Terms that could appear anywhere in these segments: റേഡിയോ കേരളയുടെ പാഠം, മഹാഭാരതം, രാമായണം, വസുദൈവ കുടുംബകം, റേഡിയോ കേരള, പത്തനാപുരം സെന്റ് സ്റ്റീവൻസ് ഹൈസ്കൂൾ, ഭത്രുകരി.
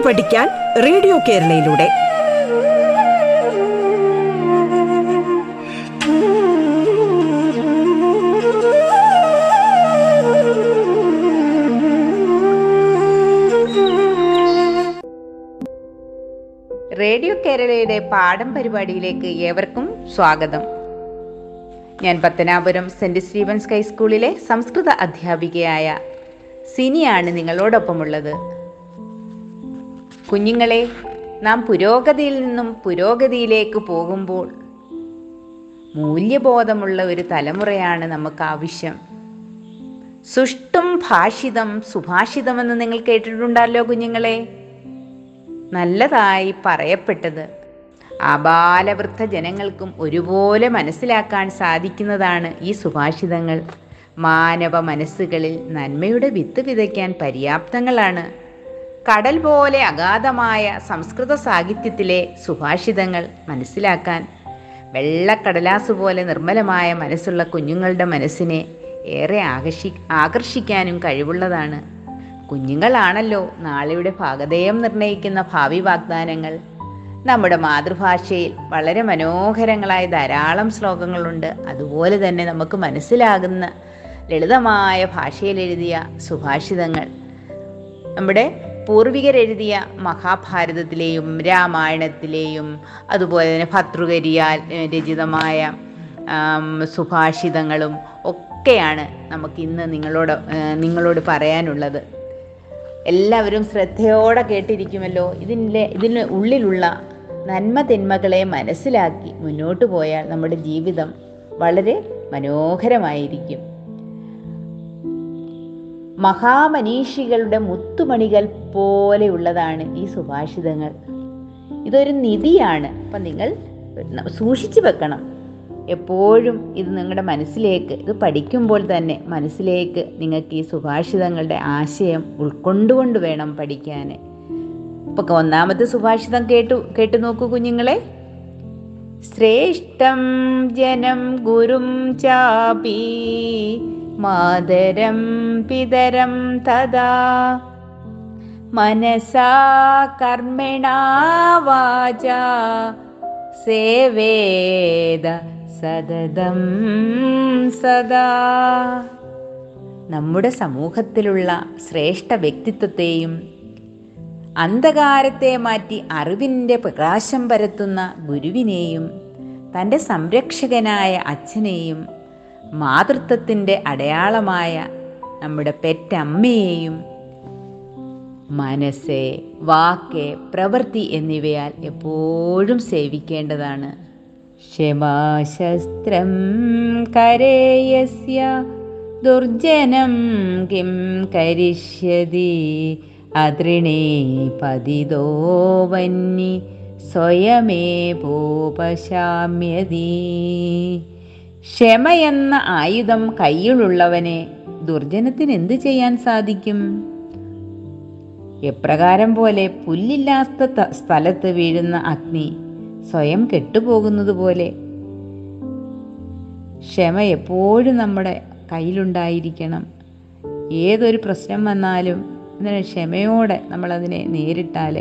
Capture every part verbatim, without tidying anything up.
കേട്ടു പഠിക്കാൻ radio കേരളയിലൂടെ. റേഡിയോ കേരളയുടെ പാഠം പരിപാടിയിലേക്ക് ഏവർക്കും സ്വാഗതം. ഞാൻ പത്തനാപുരം സെന്റ് സ്റ്റീവൻസ് ഹൈസ്കൂളിലെ സംസ്കൃത അധ്യാപികയായ സിനിയാണ് നിങ്ങളോടൊപ്പമുള്ളത്. കുഞ്ഞുങ്ങളെ, നാം പുരോഗതിയിൽ നിന്നും പുരോഗതിയിലേക്ക് പോകുമ്പോൾ മൂല്യബോധമുള്ള ഒരു തലമുറയാണ് നമുക്ക് ആവശ്യം. സുഷ്ടും ഭാഷിതം സുഭാഷിതമെന്ന് നിങ്ങൾ കേട്ടിട്ടുണ്ടല്ലോ കുഞ്ഞുങ്ങളെ, നല്ലതായി പറയപ്പെട്ടത് ആബാലവൃദ്ധ ജനങ്ങൾക്കും ഒരുപോലെ മനസ്സിലാക്കാൻ സാധിക്കുന്നതാണ് ഈ സുഭാഷിതങ്ങൾ. മാനവ മനസ്സുകളിൽ നന്മയുടെ വിത്ത് വിതയ്ക്കാൻ പര്യാപ്തങ്ങളാണ് കടൽ പോലെ അഗാധമായ സംസ്കൃത സാഹിത്യത്തിലെ സുഭാഷിതങ്ങൾ. മനസ്സിലാക്കാൻ വെള്ളക്കടലാസ് പോലെ നിർമ്മലമായ മനസ്സുള്ള കുഞ്ഞുങ്ങളുടെ മനസ്സിനെ ഏറെ ആകർഷി ആകർഷിക്കാനും കഴിവുള്ളതാണ്. കുഞ്ഞുങ്ങളാണല്ലോ നാളെയുടെ ഭാഗധേയം നിർണയിക്കുന്ന ഭാവി വാഗ്ദാനങ്ങൾ. നമ്മുടെ മാതൃഭാഷയിൽ വളരെ മനോഹരങ്ങളായ ധാരാളം ശ്ലോകങ്ങളുണ്ട്. അതുപോലെ തന്നെ നമുക്ക് മനസ്സിലാകുന്ന ലളിതമായ ഭാഷയിലെഴുതിയ സുഭാഷിതങ്ങൾ നമ്മുടെ പൂർവികരെഴുതിയ മഹാഭാരതത്തിലെയും രാമായണത്തിലെയും അതുപോലെ തന്നെ ഭത്രുകരിയാൽ രചിതമായ സുഭാഷിതങ്ങളും ഒക്കെയാണ് നമുക്കിന്ന് നിങ്ങളോട് നിങ്ങളോട് പറയാനുള്ളത്. എല്ലാവരും ശ്രദ്ധയോടെ കേട്ടിരിക്കുമല്ലോ. ഇതിൻ്റെ ഇതിന് ഉള്ളിലുള്ള നന്മ തിന്മകളെ മനസ്സിലാക്കി മുന്നോട്ട് പോയാൽ നമ്മുടെ ജീവിതം വളരെ മനോഹരമായിരിക്കും. മഹാമനീഷികളുടെ മുത്തുമണികൾ പോലെയുള്ളതാണ് ഈ സുഭാഷിതങ്ങൾ. ഇതൊരു നിധിയാണ്. അപ്പം നിങ്ങൾ സൂക്ഷിച്ചു വെക്കണം. എപ്പോഴും ഇത് നിങ്ങളുടെ മനസ്സിലേക്ക്, ഇത് പഠിക്കുമ്പോൾ തന്നെ മനസ്സിലേക്ക് നിങ്ങൾക്ക് ഈ സുഭാഷിതങ്ങളുടെ ആശയം ഉൾക്കൊണ്ടുകൊണ്ട് വേണം പഠിക്കാൻ. ഇപ്പൊ ഒന്നാമത്തെ സുഭാഷിതം കേട്ടു കേട്ടു നോക്കൂ കുഞ്ഞുങ്ങളെ. ശ്രേഷ്ഠം ജനം ഗുരും ചാപി മാതരം പിതരം തദാ മനസാ കർമ്മണാ വാചാ സേവേദ സദദം സദാ. നമ്മുടെ സമൂഹത്തിലുള്ള ശ്രേഷ്ഠ വ്യക്തിത്വത്തെയും അന്ധകാരത്തെ മാറ്റി അറിവിൻ്റെ പ്രകാശം പരത്തുന്ന ഗുരുവിനെയും തൻ്റെ സംരക്ഷകനായ അച്ഛനെയും മാതൃത്വത്തിൻ്റെ അടയാളമായ നമ്മുടെ പെറ്റമ്മയെയും മനസ്സ്, വാക്ക്, പ്രവൃത്തി എന്നിവയാൽ എപ്പോഴും സേവിക്കേണ്ടതാണ്. ക്ഷമാശസ്ത്രം കരേയസ്യ ദുർജനം കിം കരിഷ്യതി അതൃണേ പതിതോ വന്നി സ്വയമേവോപശാമ്യതി. ക്ഷമയെന്ന ആയുധം കയ്യിലുള്ളവനെ ദുർജനത്തിന് എന്ത് ചെയ്യാൻ സാധിക്കും? എപ്രകാരം പോലെ പുല്ലില്ലാത്ത സ്ഥലത്ത് വീഴുന്ന അഗ്നി സ്വയം കെട്ടുപോകുന്നത് പോലെ ക്ഷമ എപ്പോഴും നമ്മുടെ കയ്യിലുണ്ടായിരിക്കണം. ഏതൊരു പ്രശ്നം വന്നാലും അതിനെ ക്ഷമയോടെ നമ്മളതിനെ നേരിട്ടാൽ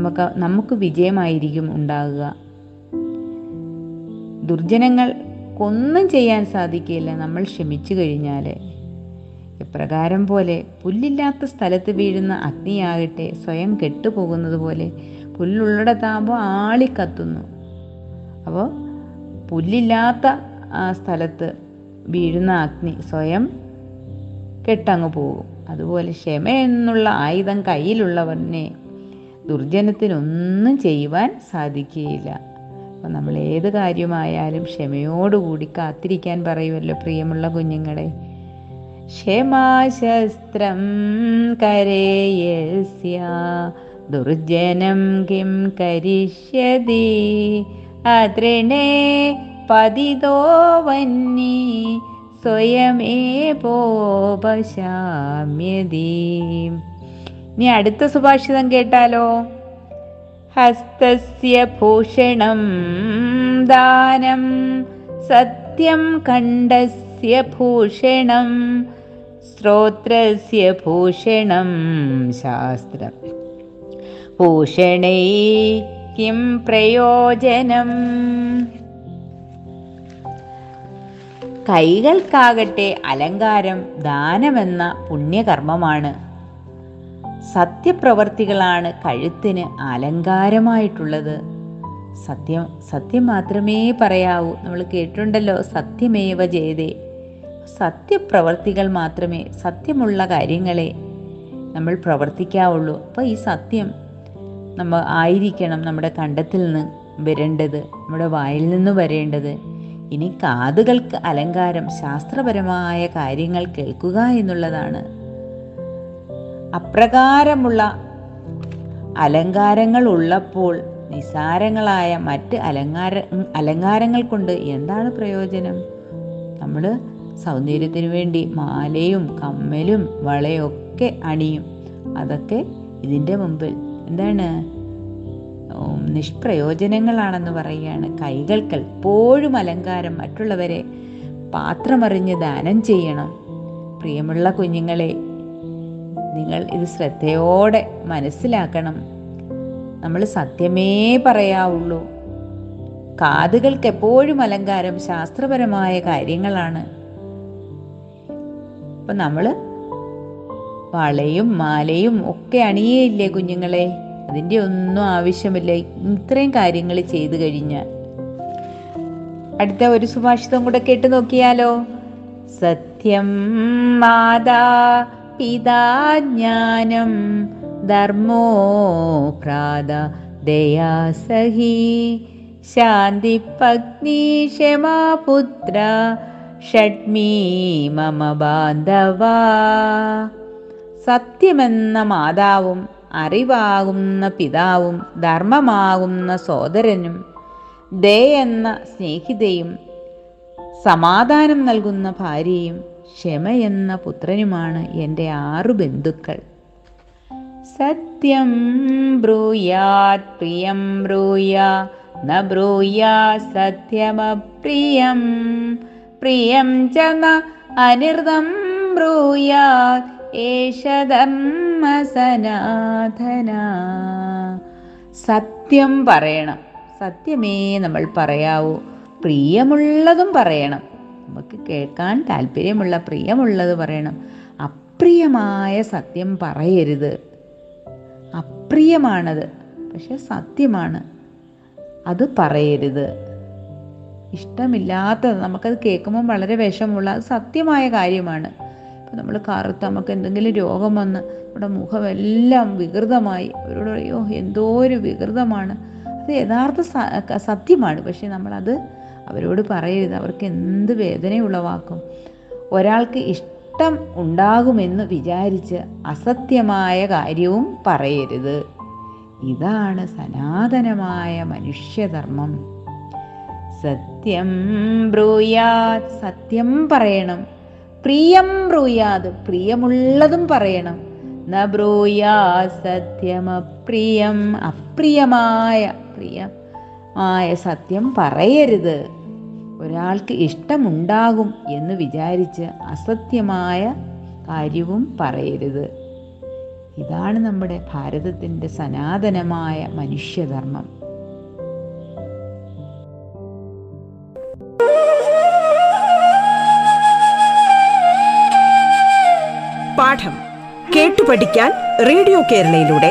നമുക്ക് നമുക്ക് വിജയമായിരിക്കും ഉണ്ടാകുക. ദുർജനങ്ങൾക്കൊന്നും ചെയ്യാൻ സാധിക്കില്ല നമ്മൾ ക്ഷമിച്ചു കഴിഞ്ഞാൽ. എപ്രകാരം പോലെ പുല്ലില്ലാത്ത സ്ഥലത്ത് വീഴുന്ന അഗ്നിയാകട്ടെ സ്വയം കെട്ടുപോകുന്നത് പോലെ പുല്ലുള്ളിടത്താകുമ്പോൾ ആളിക്കത്തുന്നു. അപ്പോൾ പുല്ലില്ലാത്ത സ്ഥലത്ത് വീഴുന്ന അഗ്നി സ്വയം കെട്ടങ്ങ് പോകും. അതുപോലെ ക്ഷമ എന്നുള്ള ആയുധം കയ്യിലുള്ളവനെ ദുർജനത്തിനൊന്നും ചെയ്യുവാൻ സാധിക്കുകയില്ല. അപ്പം നമ്മൾ ഏത് കാര്യമായാലും ക്ഷമയോടുകൂടി കാത്തിരിക്കാൻ പറയുമല്ലോ പ്രിയമുള്ള കുഞ്ഞുങ്ങളെ. ക്ഷമാശസ്ത്രം കരേയസ്യ ദുർജനം കിം കരിഷ്യതി അതൃണേ പതിതോ വന്നി സ്വയമേവോപശാമ്യതി. ഇനി അടുത്ത സുഭാഷിതം കേട്ടാലോ. ഹസ്തസ്യ ഭൂഷണം ദാനം സത്യം കണ്ഠസ്യ ഭൂഷണം ശ്രോത്രസ്യ ഭൂഷണം ശാസ്ത്രം പൂഷണൈ കിം പ്രയോജനം. കൈകൾക്കാകട്ടെ അലങ്കാരം ദാനമെന്ന പുണ്യകർമ്മമാണ്. സത്യപ്രവർത്തികളാണ് കഴുത്തിന് അലങ്കാരമായിട്ടുള്ളത്. സത്യം സത്യം മാത്രമേ പറയാവൂ. നമ്മൾ കേട്ടിട്ടുണ്ടല്ലോ, സത്യമേവ ജയതേ. സത്യപ്രവർത്തികൾ മാത്രമേ, സത്യമുള്ള കാര്യങ്ങളെ നമ്മൾ പ്രവർത്തിക്കാവുള്ളൂ. അപ്പോൾ ഈ സത്യം നമ്മൾ ആയിരിക്കണം നമ്മുടെ കണ്ടത്തിൽ നിന്ന് വരേണ്ടത്, നമ്മുടെ വായിൽ നിന്ന് വരേണ്ടത്. ഇനി കാതുകൾക്ക് അലങ്കാരം ശാസ്ത്രപരമായ കാര്യങ്ങൾ കേൾക്കുക എന്നുള്ളതാണ്. അപ്രകാരമുള്ള അലങ്കാരങ്ങൾ ഉള്ളപ്പോൾ നിസാരങ്ങളായ മറ്റ് അലങ്കാര അലങ്കാരങ്ങൾ കൊണ്ട് എന്താണ് പ്രയോജനം? നമ്മൾ സൗന്ദര്യത്തിന് വേണ്ടി മാലയും കമ്മലും വളയൊക്കെ അണിയും. അതൊക്കെ ഇതിൻ്റെ മുമ്പിൽ എന്താണ്? നിഷ്പ്രയോജനങ്ങളാണെന്ന് പറയുകയാണ്. കൈകൾക്ക് എപ്പോഴും അലങ്കാരം, മറ്റുള്ളവരെ പാത്രമറിഞ്ഞ് ദാനം ചെയ്യണം. പ്രിയമുള്ള കുഞ്ഞുങ്ങളെ, നിങ്ങൾ ഇത് ശ്രദ്ധയോടെ മനസ്സിലാക്കണം. നമ്മൾ സത്യമേ പറയാവുള്ളൂ. കാതുകൾക്ക് എപ്പോഴും അലങ്കാരം ശാസ്ത്രപരമായ കാര്യങ്ങളാണ്. അപ്പം നമ്മൾ വളയും മാലയും ഒക്കെ അണിയേയില്ലേ കുഞ്ഞുങ്ങളെ? അതിൻ്റെ ഒന്നും ആവശ്യമില്ല ഇത്രയും കാര്യങ്ങൾ ചെയ്തു കഴിഞ്ഞാൽ. അടുത്ത ഒരു സുഭാഷിതം കൂടെ കേട്ട് നോക്കിയാലോ? സത്യം മാതാ പിതാ ജ്ഞാനം ധർമ്മോ ഭ്രാത ദയാ സഹി ശാന്തി പത്നി ക്ഷമാ പുത്ര ഷഡ്മീ മമ ബാന്ധവാ. സത്യമെന്ന മാതാവും അറിവാകുന്ന പിതാവും ധർമ്മമാകുന്ന സോദരനും ദയ എന്ന സ്നേഹിതയും സമാധാനം നൽകുന്ന ഭാര്യയും ക്ഷമ എന്ന പുത്രനുമാണ് എൻ്റെ ആറു ബന്ധുക്കൾ. സത്യം ബ്രൂയാത് പ്രിയം ബ്രൂയാ ന ബ്രൂയാ സത്യമപ്രിയം പ്രിയം ച ന അനിർദം ബ്രൂയാത് ഏഷ ധർമ്മ സനാതന. സത്യം പറയണം, സത്യമേ നമ്മൾ പറയാവൂ. പ്രിയമുള്ളതും പറയണം, നമുക്ക് കേൾക്കാൻ താല്പര്യമുള്ള പ്രിയമുള്ളത് പറയണം. അപ്രിയമായ സത്യം പറയരുത്. അപ്രിയമാണത്, പക്ഷെ സത്യമാണ്, അത് പറയരുത്. ഇഷ്ടമില്ലാത്തത് നമുക്കത് കേൾക്കുമ്പോൾ വളരെ വിഷമുള്ള സത്യമായ കാര്യമാണ്. ഇപ്പം നമ്മൾ കറുത്ത്, നമുക്ക് എന്തെങ്കിലും രോഗം വന്ന് നമ്മുടെ മുഖമെല്ലാം വികൃതമായി, അവരോട് പറയോ എന്തോ ഒരു വികൃതമാണ്. അത് യഥാർത്ഥ സത്യമാണ്, പക്ഷെ നമ്മളത് അവരോട് പറയരുത്. അവർക്ക് എന്ത് വേദന ഉളവാക്കും. ഒരാൾക്ക് ഇഷ്ടം ഉണ്ടാകുമെന്ന് വിചാരിച്ച് അസത്യമായ കാര്യവും പറയരുത്. ഇതാണ് സനാതനമായ മനുഷ്യധർമ്മം. സത്യം ബ്രൂയാത്, സത്യം പറയണം. പ്രിയം ബ്രൂയാത്, പ്രിയമുള്ളതും പറയണം. ന ബ്രൂയാത് സത്യമപ്രിയം, അപ്രിയമായ പ്രിയം ആയ സത്യം പറയരുത്. ഒരാൾക്ക് ഇഷ്ടമുണ്ടാകും എന്ന് വിചാരിച്ച് അസത്യമായ കാര്യവും പറയരുത്. ഇതാണ് നമ്മുടെ ഭാരതത്തിൻ്റെ സനാതനമായ മനുഷ്യധർമ്മം. പാഠം കേട്ടു പഠിക്കാൻ റേഡിയോ കേരളയിലൂടെ.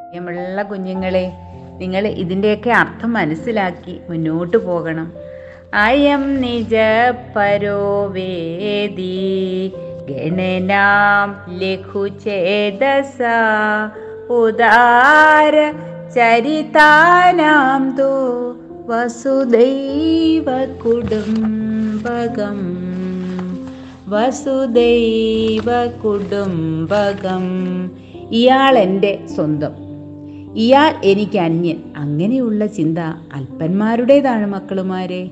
പ്രിയമുള്ള കുഞ്ഞുങ്ങളെ, നിങ്ങൾ ഇതിൻ്റെയൊക്കെ അർത്ഥം മനസ്സിലാക്കി മുന്നോട്ട് പോകണം. അയം നിജ പരോ വേദി ഗണനാം ലഘുചേതസ ഉദാര ചരിതാനാം തു വസുദൈവ കുടുംബകം വസുദൈവ കുടുംബകം. ഇയാൾ എൻ്റെ സ്വന്തം, ഇയാൾ എനിക്ക് അന്യൻ, അങ്ങനെയുള്ള ചിന്ത അല്പന്മാരുടേതാണ് മക്കളുമാരെ.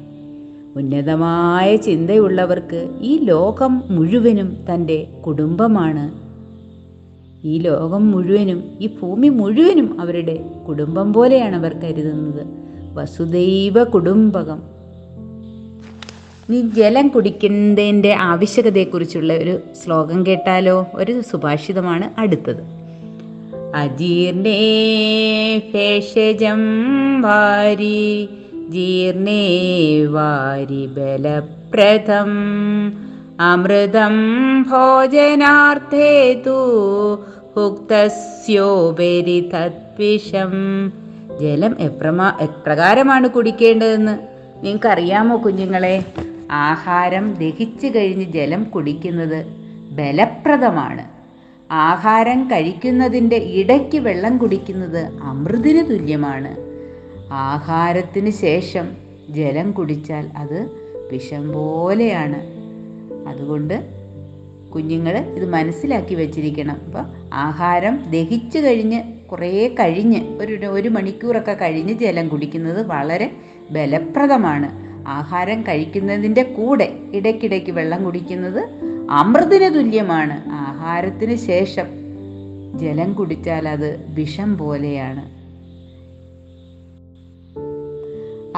ഉന്നതമായ ചിന്തയുള്ളവർക്ക് ഈ ലോകം മുഴുവനും തൻ്റെ കുടുംബമാണ്. ഈ ലോകം മുഴുവനും, ഈ ഭൂമി മുഴുവനും അവരുടെ കുടുംബം പോലെയാണ് അവർ കരുതുന്നത്. വസുദൈവ കുടുംബകം. ഇനി ജലം കുടിക്കുന്നതിൻ്റെ ആവശ്യകതയെക്കുറിച്ചുള്ള ഒരു ശ്ലോകം കേട്ടാലോ? ഒരു സുഭാഷിതമാണ് അടുത്തത്. അജീർണേ ഭേഷജം വാരി ജീർണേ വാരി ബലപ്രദം അമൃതം ഭോജനാർത്ഥേ തു ഭുക്തസ്യോപരി തദ്വിഷം. ജലം എപ്രമാ എപ്രകാരമാണ് കുടിക്കേണ്ടതെന്ന് നിങ്ങൾക്കറിയാമോ കുഞ്ഞുങ്ങളെ? ആഹാരം ദഹിച്ചു കഴിഞ്ഞ് ജലം കുടിക്കുന്നത് ബലപ്രദമാണ്. ആഹാരം കഴിക്കുന്നതിൻ്റെ ഇടയ്ക്ക് വെള്ളം കുടിക്കുന്നത് അമൃതിന് തുല്യമാണ്. ആഹാരത്തിന് ശേഷം ജലം കുടിച്ചാൽ അത് വിഷം പോലെയാണ്. അതുകൊണ്ട് കുഞ്ഞുങ്ങൾ ഇത് മനസ്സിലാക്കി വെച്ചിരിക്കണം. അപ്പോൾ ആഹാരം ദഹിച്ചു കഴിഞ്ഞ് കുറേ കഴിഞ്ഞ് ഒരു ഒരു മണിക്കൂറൊക്കെ കഴിഞ്ഞ് ജലം കുടിക്കുന്നത് വളരെ ബലപ്രദമാണ്. ആഹാരം കഴിക്കുന്നതിൻ്റെ കൂടെ ഇടയ്ക്കിടയ്ക്ക് വെള്ളം കുടിക്കുന്നത് അമൃതിന് തുല്യമാണ്. ആഹാരത്തിന് ശേഷം ജലം കുടിച്ചാൽ അത് വിഷം പോലെയാണ്.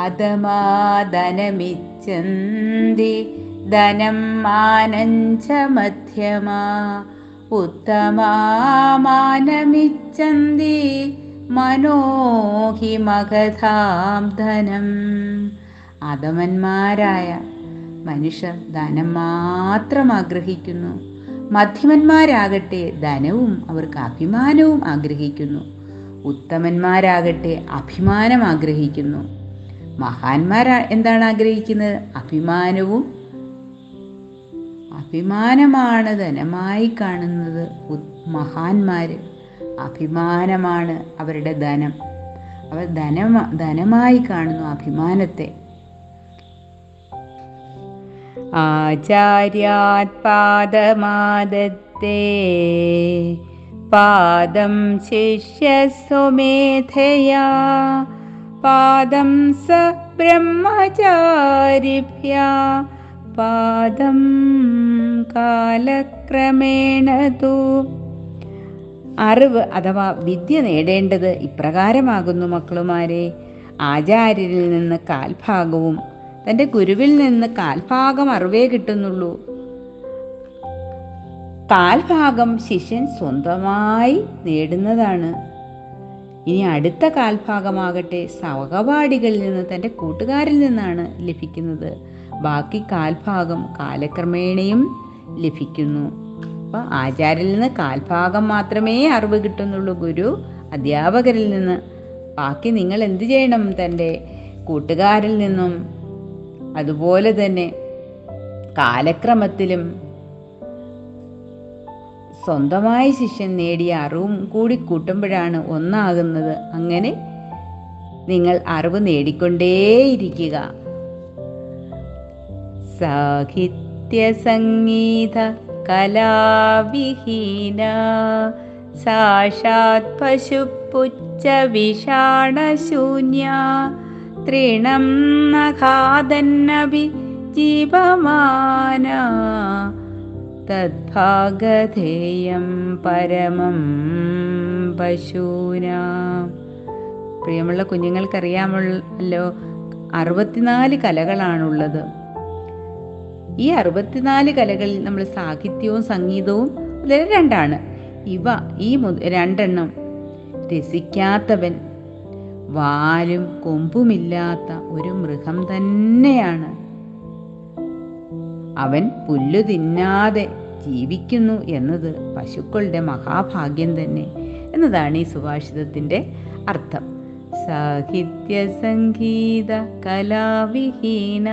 അധമാധനമിച്ഛന്തി ധനം മാനഞ്ച മധ്യമ ഉത്തമാമാനമിച്ഛന്തി മനോഹി മഗധാം ധനം. അധമന്മാരായ മനുഷ്യർ ധനം മാത്രം ആഗ്രഹിക്കുന്നു. മധ്യമന്മാരാകട്ടെ ധനവും അവർക്ക് അഭിമാനവും ആഗ്രഹിക്കുന്നു. ഉത്തമന്മാരാകട്ടെ അഭിമാനം ആഗ്രഹിക്കുന്നു. മഹാന്മാരാ എന്താണ് ആഗ്രഹിക്കുന്നത്? അഭിമാനവും. അഭിമാനമാണ് ധനമായി കാണുന്നത്. മഹാന്മാർ അഭിമാനമാണ് അവരുടെ ധനം. അവർ ധനം ധനമായി കാണുന്നു അഭിമാനത്തെ. ആചാര്യാത് പാദമാദത്തേ പാദം ശിഷ്യസ്വമേധയാ പാദം സ ബ്രഹ്മചാരിഭ്യാ പാദം കാലക്രമേണ തു. അറിവ് അഥവാ വിദ്യ നേടേണ്ടത് ഇപ്രകാരമാകുന്നു മക്കളുമാരെ. ആചാര്യനിൽ നിന്ന് കാൽഭാഗവും തൻ്റെ ഗുരുവിൽ നിന്ന് കാൽഭാഗം അറിവേ കിട്ടുന്നുള്ളൂ. കാൽഭാഗം ശിഷ്യൻ സ്വന്തമായി നേടുന്നതാണ്. ഇനി അടുത്ത കാൽഭാഗമാകട്ടെ സഹപാഠികളിൽ നിന്ന്, തൻ്റെ കൂട്ടുകാരിൽ നിന്നാണ് ലഭിക്കുന്നത്. ബാക്കി കാൽഭാഗം കാലക്രമേണയും ലഭിക്കുന്നു. അപ്പം ആചാര്യനിൽ നിന്ന് കാൽഭാഗം മാത്രമേ അറിവ് കിട്ടുന്നുള്ളൂ, ഗുരു അധ്യാപകരിൽ നിന്ന്. ബാക്കി നിങ്ങൾ എന്ത് ചെയ്യണം? തൻ്റെ കൂട്ടുകാരിൽ നിന്നും അതുപോലെ തന്നെ കാലക്രമത്തിലും സ്വന്തമായി ശിഷ്യൻ നേടിയ അറിവും കൂടി കൂട്ടുമ്പോഴാണ് ഒന്നാകുന്നത്. അങ്ങനെ നിങ്ങൾ അറിവ് നേടിക്കൊണ്ടേയിരിക്കുക. സാഹിത്യ സംഗീത കലാവിഹീന സാക്ഷാത് പശുപുച്ച വിഷാണശൂന്യ തൃണം നഖാദന്നഭി ജീവമാന തദ്ഭാഗധേയം പരമം പശൂനാം. പ്രിയമുള്ള കുഞ്ഞുങ്ങൾക്കറിയാമല്ലോ അറുപത്തിനാല് കലകളാണുള്ളത്. ഈ അറുപത്തിനാല് കലകളിൽ നമ്മൾ സാഹിത്യവും സംഗീതവും രണ്ടാണ്. ഇവ ഈ രണ്ടെണ്ണം രസിക്കാത്തവൻ വാലും കൊമ്പുമില്ലാത്ത ഒരു മൃഗം തന്നെയാണ്. അവൻ പുല്ലു തിന്നാതെ ജീവിക്കുന്നു എന്നത് പശുക്കളുടെ മഹാഭാഗ്യം തന്നെ എന്നതാണ് ഈ സുഭാഷിതത്തിൻ്റെ അർത്ഥം. സാഹിത്യ സംഗീത കലാവിഹീന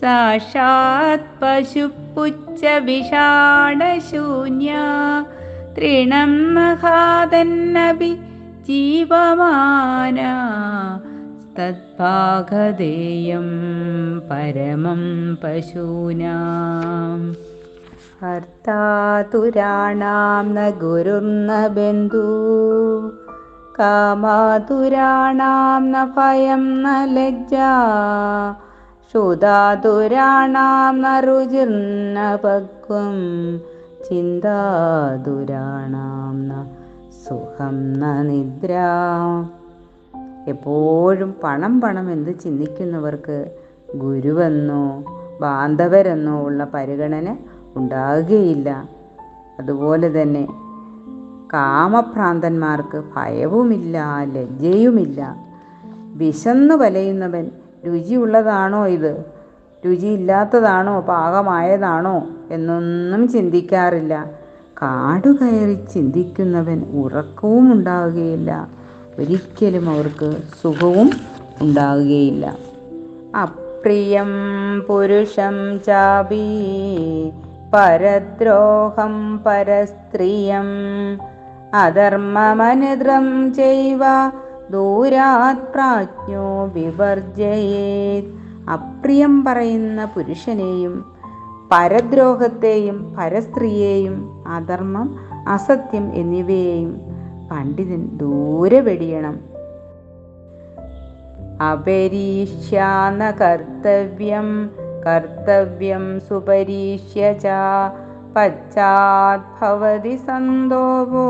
സാക്ഷാത് പശുപുച്ച വിഷാണശൂന്യ തൃണം മഹാദന്നഭി ജീവമാന തദ്ഭാഗധേയം പരമം പശൂനാം. അർത്ഥാതുരാണാം ന ഗുരുർന ബന്ധു കാമാതുരാണാം ന ഭയം ന ലജ്ജ ശുതാതുരാണാം ന രുചിർന പക്വം ചിന്താതുരാണാം ന സുഖം ന നിദ്ര. എപ്പോഴും പണം പണം എന്ന് ചിന്തിക്കുന്നവർക്ക് ഗുരുവെന്നോ ബാന്ധവരെന്നോ ഉള്ള പരിഗണന ഉണ്ടാകുകയില്ല. അതുപോലെ തന്നെ കാമഭ്രാന്തന്മാർക്ക് ഭയവുമില്ല, ലജ്ജയുമില്ല. വിശന്നു വലയുന്നവൻ രുചിയുള്ളതാണോ ഇത്, രുചിയില്ലാത്തതാണോ, പാകമായതാണോ എന്നൊന്നും ചിന്തിക്കാറില്ല. കാടുകയറി ചിന്തിക്കുന്നവൻ ഉറക്കവും ഉണ്ടാവുകയില്ല, ഒരിക്കലും അവർക്ക് സുഖവും ഉണ്ടാവുകയില്ല. അപ്രിയം പുരുഷം ചാപി പരദ്രോഹം പരസ്ത്രീയം അധർമ്മമനുദ്രം ചെയ്വ ദൂരാത് പ്രാജ്ഞോ വിവർജയേത്. അപ്രിയം പറയുന്ന പുരുഷനെയും പരദ്രോഹത്തെയും പരസ്ത്രീയെയും അധർമ്മം അസത്യം എന്നിവയെയും പണ്ഡിതൻ ദൂരെ വെടിയണം. അപരീക്ഷ്യാന കർത്തവ്യം കർത്തവ്യം സുപരീക്ഷ്യ ച പശ്ചാത് ഭവതി സന്തോപോ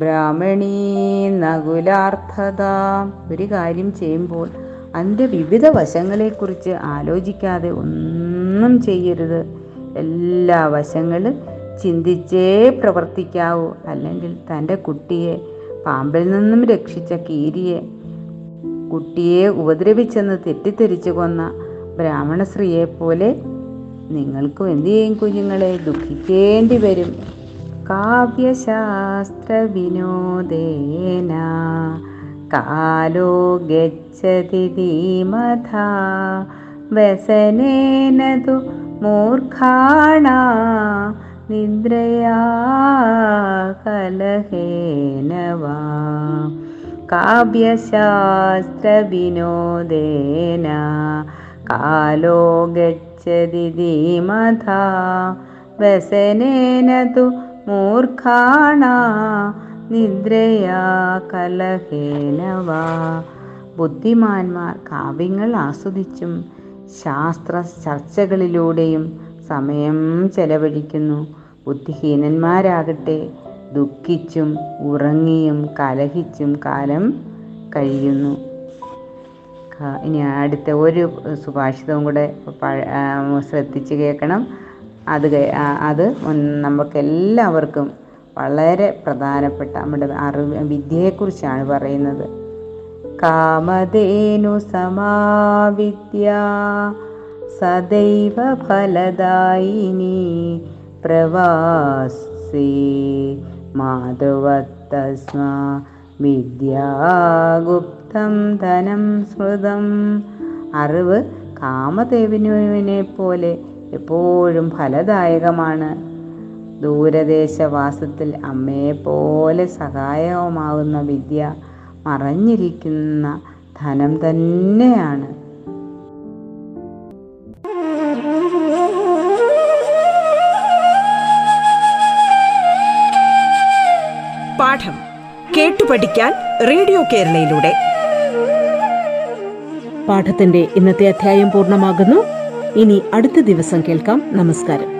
ബ്രാഹ്മണീ നകുലാർത്ഥത. ഒരു കാര്യം ചെയ്യുമ്പോൾ അതിൻ്റെ വിവിധ വശങ്ങളെക്കുറിച്ച് ആലോചിക്കാതെ ഒന്നും ചെയ്യരുത്. എല്ലാ വശങ്ങളും ചിന്തിച്ചേ പ്രവർത്തിക്കാവൂ. അല്ലെങ്കിൽ തൻ്റെ കുട്ടിയെ പാമ്പിൽ നിന്നും രക്ഷിച്ച കീരിയെ കുട്ടിയെ ഉപദ്രവിച്ചെന്ന് തെറ്റിദ്ധരിച്ചു കൊന്ന ബ്രാഹ്മണ സ്ത്രീയെ പോലെ നിങ്ങൾക്കും എന്തു ചെയ്യും കുഞ്ഞുങ്ങളെ ദുഃഖിക്കേണ്ടി വരും. കാവ്യശാസ്ത്ര വിനോദേന കാലോ ഗച്ഛതി ധീമതാ വ്യസനേന തു മൂർഖാണാം നിദ്രയാ കലഹേന വാ. കാവ്യശാസ്ത്ര വിനോദേന കാലോ ഗച്ഛതി ധീമതാ വ്യസനേന തു മൂർഖാണാം നിദ്രയാ കലഹേന വാ. ബുദ്ധിമാന്മാർ കാവ്യങ്ങൾ ആസ്വദിച്ചും ശാസ്ത്ര ചർച്ചകളിലൂടെയും സമയം ചെലവഴിക്കുന്നു. ബുദ്ധിഹീനന്മാരാകട്ടെ ദുഃഖിച്ചും ഉറങ്ങിയും കലഹിച്ചും കാലം കഴിയുന്നു. ഇനി അടുത്ത ഒരു സുഭാഷിതവും കൂടെ ശ്രദ്ധിച്ച് കേൾക്കണം. അത് അത് നമുക്കെല്ലാവർക്കും വളരെ പ്രധാനപ്പെട്ട നമ്മുടെ അറിവ് വിദ്യയെക്കുറിച്ചാണ് പറയുന്നത്. കാമധേനു സമാവിദ്യ സദൈവ ഫലദായിനി പ്രവാസി മാധവത്തസ്മാ വിദ്യാഗുപ്തം ധനം സ്മൃതം. അറിവ് കാമദേവിനെ പോലെ എപ്പോഴും ഫലദായകമാണ്. ദൂരദേശവാസത്തിൽ അമ്മയെപ്പോലെ സഹായകമാകുന്ന വിദ്യ മറഞ്ഞിരിക്കുന്ന ധനം തന്നെയാണ്. പാഠം കേട്ടു പഠിക്കാൻ റേഡിയോ കേരളയിലൂടെ പാഠത്തിന്റെ ഇന്നത്തെ അധ്യായം പൂർണ്ണമാകുന്നു. ഇനി അടുത്ത ദിവസം കേൾക്കാം. നമസ്കാരം.